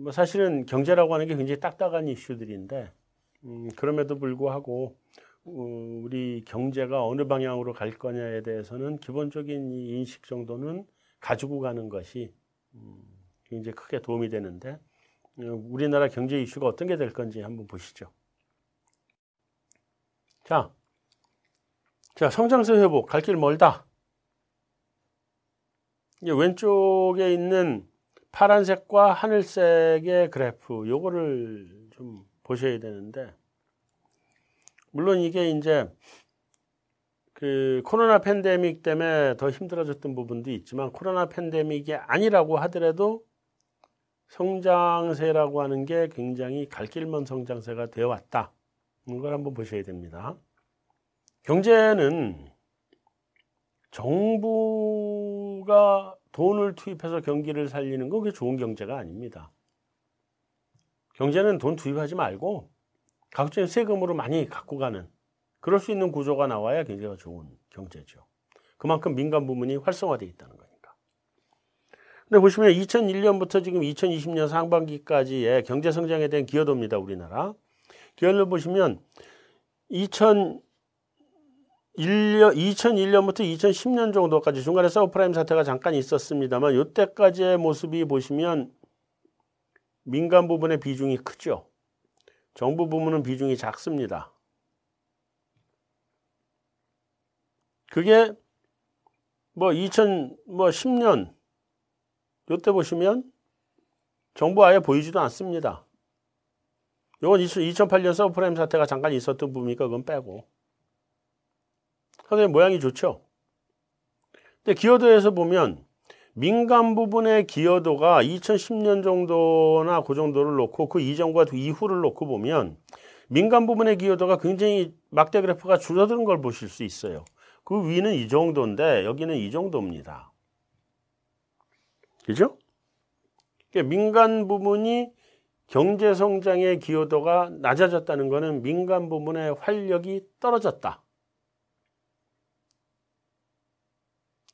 뭐 사실은 경제라고 하는 게 굉장히 딱딱한 이슈들인데 그럼에도 불구하고 우리 경제가 어느 방향으로 갈 거냐에 대해서는 기본적인 이 인식 정도는 가지고 가는 것이 굉장히 크게 도움이 되는데 우리나라 경제 이슈가 어떤 게 될 건지 한번 보시죠. 자, 성장세 회복 갈 길 멀다. 이게 왼쪽에 있는 파란색과 하늘색의 그래프 요거를 좀 보셔야 되는데 물론 이게 이제 그 코로나 팬데믹 때문에 더 힘들어졌던 부분도 있지만 코로나 팬데믹이 아니라고 하더라도 성장세라고 하는 게 굉장히 갈 길먼 성장세가 되어 왔다. 이걸 한번 보셔야 됩니다. 경제는 정부가 돈을 투입해서 경기를 살리는 건 그게 좋은 경제가 아닙니다. 경제는 돈 투입하지 말고 각종 세금으로 많이 갖고 가는 그럴 수 있는 구조가 나와야 경제가 좋은 경제죠. 그만큼 민간 부문이 활성화되어 있다는 거니까. 근데 보시면 2001년부터 지금 2020년 상반기까지의 경제 성장에 대한 기여도입니다. 우리나라. 기여를 보시면 2001년부터 2010년 정도까지 중간에 서브프라임 사태가 잠깐 있었습니다만 이때까지의 모습이 보시면 민간 부문의 비중이 크죠. 정부 부문은 비중이 작습니다. 그게 뭐 2010년 이때 보시면 정부 아예 보이지도 않습니다. 이건 2008년 서브프라임 사태가 잠깐 있었던 부분이니까 그건 빼고 상당히 모양이 좋죠. 근데 기여도에서 보면 민간 부분의 기여도가 2010년 정도나 그 정도를 놓고 그 이전과 그 이후를 놓고 보면 민간 부분의 기여도가 굉장히 막대 그래프가 줄어드는 걸 보실 수 있어요. 그 위는 이 정도인데 여기는 이 정도입니다. 그죠? 그러니까 민간 부분이 경제 성장의 기여도가 낮아졌다는 것은 민간 부분의 활력이 떨어졌다.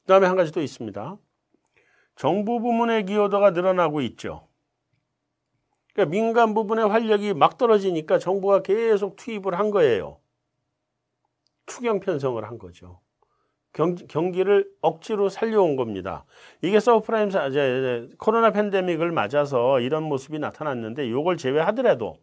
그 다음에 한 가지 또 있습니다. 정부 부문의 기여도가 늘어나고 있죠. 그러니까 민간 부문의 활력이 막 떨어지니까 정부가 계속 투입을 한 거예요. 추경 편성을 한 거죠. 경기를 억지로 살려온 겁니다. 이게 서브프라임 코로나 팬데믹을 맞아서 이런 모습이 나타났는데 이걸 제외하더라도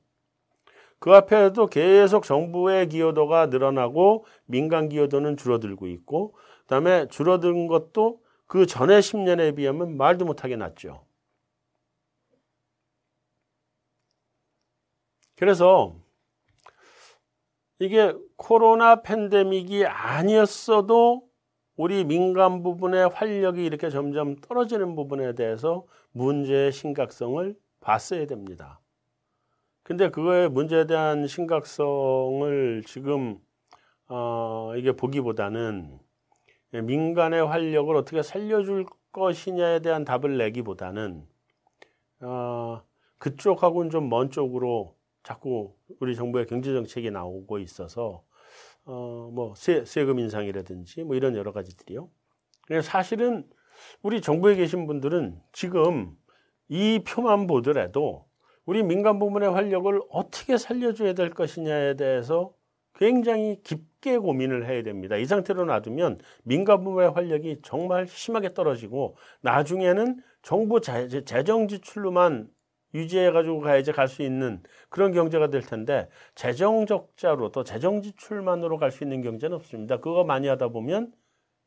그 앞에도 계속 정부의 기여도가 늘어나고 민간 기여도는 줄어들고 있고 그 다음에 줄어든 것도 그 전에 10년에 비하면 말도 못하게 낮죠. 그래서 이게 코로나 팬데믹이 아니었어도 우리 민간 부분의 활력이 이렇게 점점 떨어지는 부분에 대해서 문제의 심각성을 봤어야 됩니다. 근데 그거의 문제에 대한 심각성을 지금 이게 보기보다는 민간의 활력을 어떻게 살려줄 것이냐에 대한 답을 내기보다는 그쪽하고는 좀 먼 쪽으로 자꾸 우리 정부의 경제정책이 나오고 있어서 뭐 세금 인상이라든지 뭐 이런 여러 가지들이요. 사실은 우리 정부에 계신 분들은 지금 이 표만 보더라도 우리 민간 부문의 활력을 어떻게 살려줘야 될 것이냐에 대해서 굉장히 깊게 고민을 해야 됩니다. 이 상태로 놔두면 민간 부문의 활력이 정말 심하게 떨어지고 나중에는 정부 재정 지출로만 유지해가지고 가야지 갈 수 있는 그런 경제가 될 텐데 재정 적자로 또 재정 지출만으로 갈 수 있는 경제는 없습니다. 그거 많이 하다 보면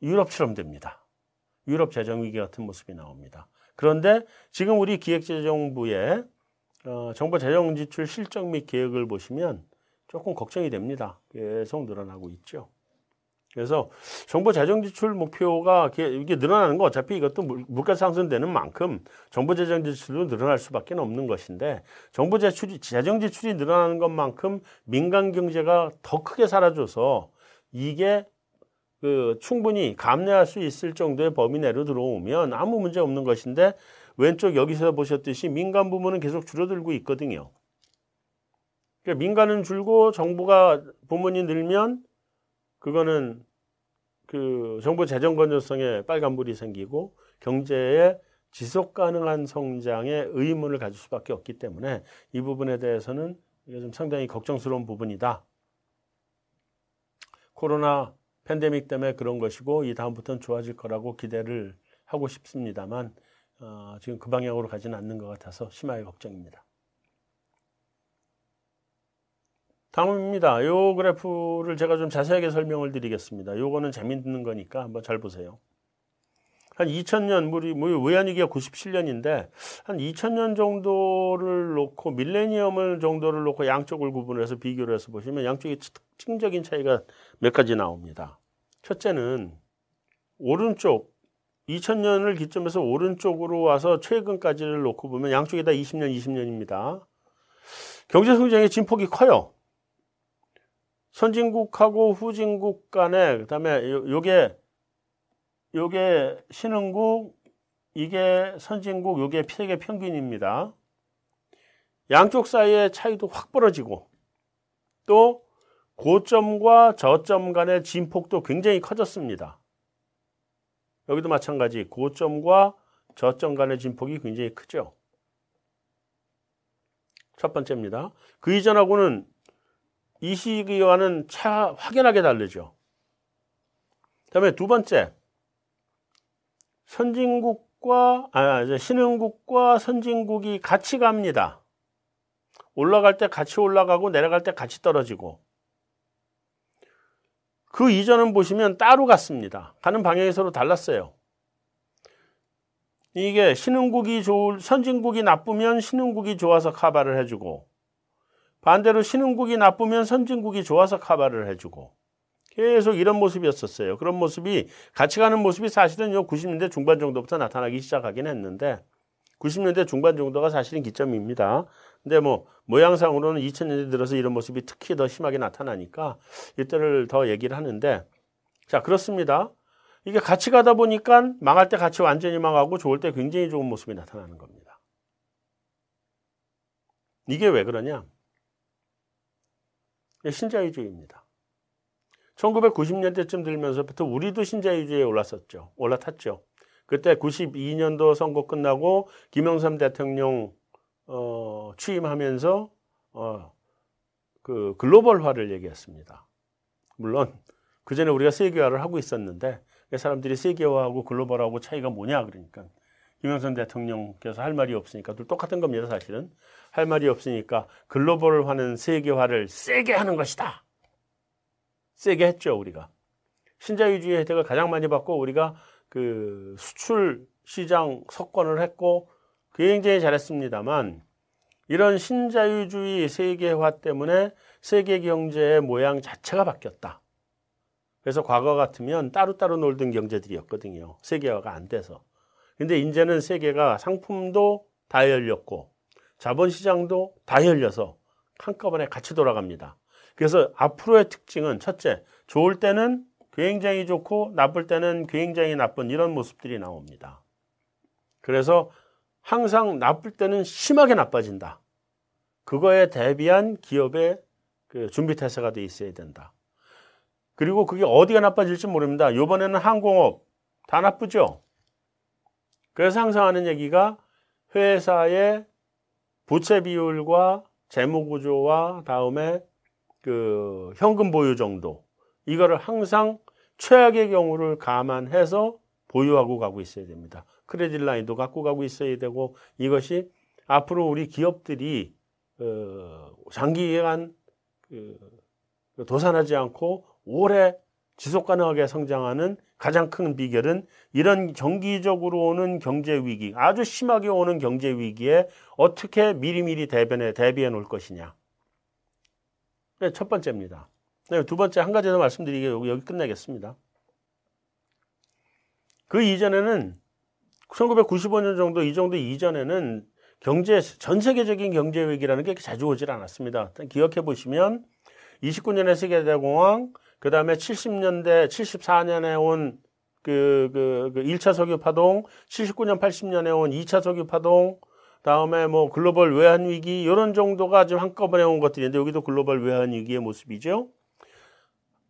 유럽처럼 됩니다. 유럽 재정 위기 같은 모습이 나옵니다. 그런데 지금 우리 기획재정부의 정부 재정 지출 실적 및 계획을 보시면 조금 걱정이 됩니다. 계속 늘어나고 있죠. 그래서 정부 재정 지출 목표가 이게 늘어나는 거 어차피 이것도 물가 상승되는 만큼 정부 재정 지출도 늘어날 수밖에 없는 것인데 정부 재정 지출이 늘어나는 것만큼 민간 경제가 더 크게 살아줘서 이게 충분히 감내할 수 있을 정도의 범위 내로 들어오면 아무 문제 없는 것인데 왼쪽 여기서 보셨듯이 민간 부문은 계속 줄어들고 있거든요. 그러니까 민간은 줄고 정부가 부문이 늘면 그거는 정부 재정 건전성에 빨간불이 생기고 경제에 지속 가능한 성장에 의문을 가질 수밖에 없기 때문에 이 부분에 대해서는 이게 좀 상당히 걱정스러운 부분이다. 코로나 팬데믹 때문에 그런 것이고 이 다음부터는 좋아질 거라고 기대를 하고 싶습니다만 지금 그 방향으로 가지는 않는 것 같아서 심하게 걱정입니다. 다음입니다. 요 그래프를 제가 좀 자세하게 설명을 드리겠습니다. 요거는 재밌는 거니까 한번 잘 보세요. 한 2000년, 우리 외환위기가 97년인데 한 2000년 정도를 놓고 밀레니엄을 정도를 놓고 양쪽을 구분을 해서 비교를 해서 보시면 양쪽이 특징적인 차이가 몇 가지 나옵니다. 첫째는 오른쪽 2000년을 기점에서 오른쪽으로 와서 최근까지를 놓고 보면 양쪽이 다 20년, 20년입니다. 경제성장의 진폭이 커요. 선진국하고 후진국 간에, 그다음에 요게 신흥국, 이게 선진국, 요게 세계 평균입니다. 양쪽 사이의 차이도 확 벌어지고 또 고점과 저점 간의 진폭도 굉장히 커졌습니다. 여기도 마찬가지 고점과 저점 간의 진폭이 굉장히 크죠. 첫 번째입니다. 그 이전하고는 이 시기와는 확연하게 다르죠. 그다음에 두 번째, 신흥국과 선진국이 같이 갑니다. 올라갈 때 같이 올라가고 내려갈 때 같이 떨어지고. 그 이전은 보시면 따로 갔습니다. 가는 방향이 서로 달랐어요. 이게 선진국이 나쁘면 신흥국이 좋아서 커버를 해주고, 반대로 신흥국이 나쁘면 선진국이 좋아서 커버를 해주고, 계속 이런 모습이었었어요. 그런 모습이 같이 가는 모습이 사실은 90년대 중반 정도부터 나타나기 시작하긴 했는데 90년대 중반 정도가 사실은 기점입니다. 근데 모양상으로는 2000년대 들어서 이런 모습이 특히 더 심하게 나타나니까 이때를 더 얘기를 하는데, 자, 그렇습니다. 이게 같이 가다 보니까 망할 때 같이 완전히 망하고 좋을 때 굉장히 좋은 모습이 나타나는 겁니다. 이게 왜 그러냐? 신자유주의입니다. 1990년대쯤 들면서부터 우리도 신자유주의에 올라탔죠. 그때 92년도 선거 끝나고 김영삼 대통령 취임하면서 그 글로벌화를 얘기했습니다. 물론 그 전에 우리가 세계화를 하고 있었는데 사람들이 세계화하고 글로벌화하고 차이가 뭐냐 그러니까 김영삼 대통령께서 할 말이 없으니까 둘 똑같은 겁니다. 사실은 할 말이 없으니까 글로벌화는 세계화를 세게 하는 것이다. 세게 했죠. 우리가 신자유주의 혜택을 가장 많이 받고 우리가 그 수출 시장 석권을 했고 굉장히 잘했습니다만 이런 신자유주의 세계화 때문에 세계 경제의 모양 자체가 바뀌었다. 그래서 과거 같으면 따로따로 놀던 경제들이었거든요. 세계화가 안 돼서. 근데 이제는 세계가 상품도 다 열렸고 자본시장도 다 열려서 한꺼번에 같이 돌아갑니다. 그래서 앞으로의 특징은 첫째, 좋을 때는 굉장히 좋고 나쁠 때는 굉장히 나쁜 이런 모습들이 나옵니다. 그래서 항상 나쁠 때는 심하게 나빠진다. 그거에 대비한 기업의 그 준비태세가 돼 있어야 된다. 그리고 그게 어디가 나빠질지 모릅니다. 이번에는 항공업 다 나쁘죠. 그래서 항상 하는 얘기가 회사의 부채 비율과 재무구조와 다음에 그 현금 보유 정도, 이거를 항상 최악의 경우를 감안해서 보유하고 가고 있어야 됩니다. 크레딧 라인도 갖고 가고 있어야 되고 이것이 앞으로 우리 기업들이 장기간 도산하지 않고 오래 지속가능하게 성장하는 가장 큰 비결은 이런 정기적으로 오는 경제위기, 아주 심하게 오는 경제위기에 어떻게 미리미리 대비해 놓을 것이냐. 첫 번째입니다. 두 번째 한 가지 더 말씀드리게 여기 끝내겠습니다. 그 이전에는 1995년 정도 이 정도 이전에는 전 세계적인 경제 위기라는 게 자주 오질 않았습니다. 기억해 보시면 29년의 세계대공황, 그 다음에 74년에 온 1차 석유파동, 79년, 80년에 온 2차 석유파동, 다음에 글로벌 외환위기, 이런 정도가 지금 한꺼번에 온 것들인데, 여기도 글로벌 외환위기의 모습이죠.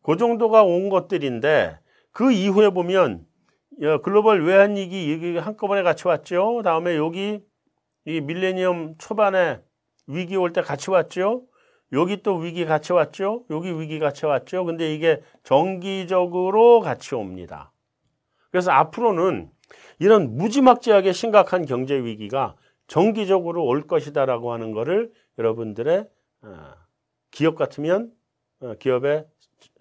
그 정도가 온 것들인데, 그 이후에 보면 글로벌 외환위기 얘기가 한꺼번에 같이 왔죠. 다음에 여기 이 밀레니엄 초반에 위기 올 때 같이 왔죠. 여기 또 위기 같이 왔죠. 여기 위기 같이 왔죠. 근데 이게 정기적으로 같이 옵니다. 그래서 앞으로는 이런 무지막지하게 심각한 경제 위기가 정기적으로 올 것이다라고 하는 거를 여러분들의 기업 같으면 기업의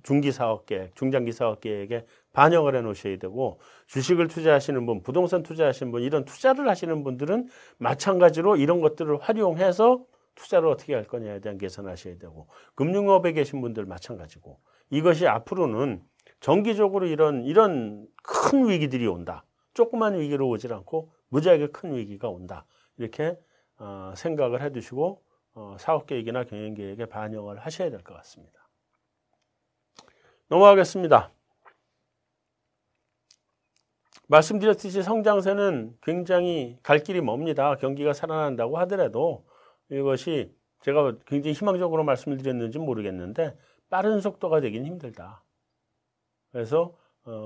중기사업계획, 중장기사업계획에 반영을 해 놓으셔야 되고, 주식을 투자하시는 분, 부동산 투자하시는 분, 이런 투자를 하시는 분들은 마찬가지로 이런 것들을 활용해서 투자를 어떻게 할 거냐에 대한 계산하셔야 되고, 금융업에 계신 분들 마찬가지고, 이것이 앞으로는 정기적으로 이런 큰 위기들이 온다. 조그만 위기로 오질 않고 무지하게 큰 위기가 온다. 이렇게 생각을 해 두시고 사업계획이나 경영계획에 반영을 하셔야 될 것 같습니다. 넘어가겠습니다. 말씀드렸듯이 성장세는 굉장히 갈 길이 멉니다. 경기가 살아난다고 하더라도 이것이 제가 굉장히 희망적으로 말씀을 드렸는지 모르겠는데 빠른 속도가 되긴 힘들다. 그래서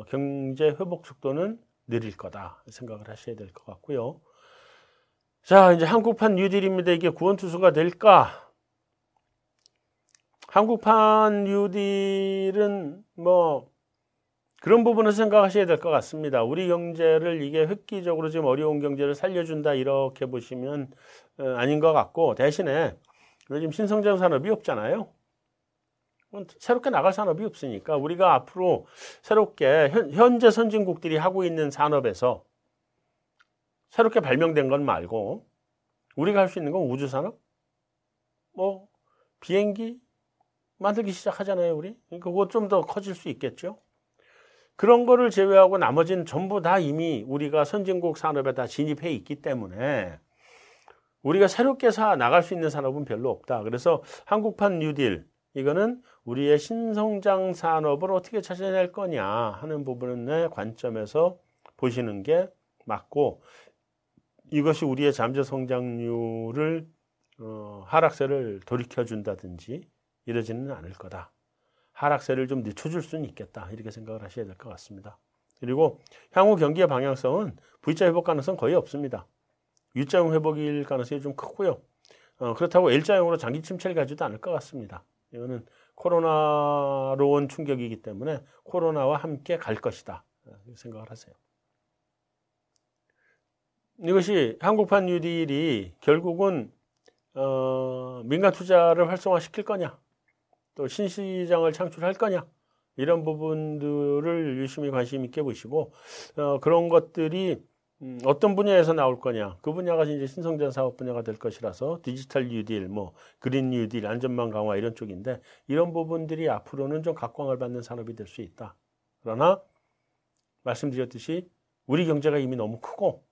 경제 회복 속도는 느릴 거다 생각을 하셔야 될 것 같고요. 자, 이제 한국판 뉴딜입니다. 이게 구원투수가 될까? 한국판 뉴딜은 뭐 그런 부분을 생각하셔야 될 것 같습니다. 우리 경제를 이게 획기적으로 지금 어려운 경제를 살려준다 이렇게 보시면 아닌 것 같고, 대신에 요즘 신성장 산업이 없잖아요. 새롭게 나갈 산업이 없으니까 우리가 앞으로 새롭게 현재 선진국들이 하고 있는 산업에서 새롭게 발명된 건 말고 우리가 할 수 있는 건 우주산업? 뭐 비행기 만들기 시작하잖아요 우리. 그거 좀 더 커질 수 있겠죠. 그런 거를 제외하고 나머지는 전부 다 이미 우리가 선진국 산업에 다 진입해 있기 때문에 우리가 새롭게 나갈 수 있는 산업은 별로 없다. 그래서 한국판 뉴딜, 이거는 우리의 신성장 산업을 어떻게 찾아낼 거냐 하는 부분의 관점에서 보시는 게 맞고, 이것이 우리의 잠재 성장률을 하락세를 돌이켜준다든지 이러지는 않을 거다. 하락세를 좀 늦춰줄 수는 있겠다. 이렇게 생각을 하셔야 될 것 같습니다. 그리고 향후 경기의 방향성은 V자 회복 가능성 거의 없습니다. U자형 회복일 가능성이 좀 크고요. 그렇다고 L자형으로 장기 침체를 가지도 않을 것 같습니다. 이거는 코로나로 온 충격이기 때문에 코로나와 함께 갈 것이다. 생각을 하세요. 이것이 한국판 뉴딜이 결국은 민간 투자를 활성화시킬 거냐, 또 신시장을 창출할 거냐, 이런 부분들을 유심히 관심 있게 보시고, 그런 것들이 어떤 분야에서 나올 거냐, 그 분야가 이제 신성장 사업 분야가 될 것이라서 디지털 뉴딜, 뭐 그린 뉴딜, 안전망 강화 이런 쪽인데, 이런 부분들이 앞으로는 좀 각광을 받는 산업이 될 수 있다. 그러나 말씀드렸듯이 우리 경제가 이미 너무 크고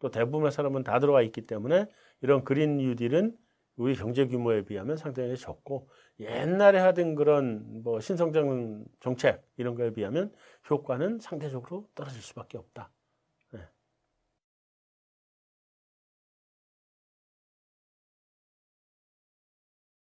또 대부분의 사람은 다 들어와 있기 때문에 이런 그린 뉴딜은 우리 경제 규모에 비하면 상당히 적고, 옛날에 하던 그런 뭐 신성장 정책 이런 거에 비하면 효과는 상대적으로 떨어질 수밖에 없다.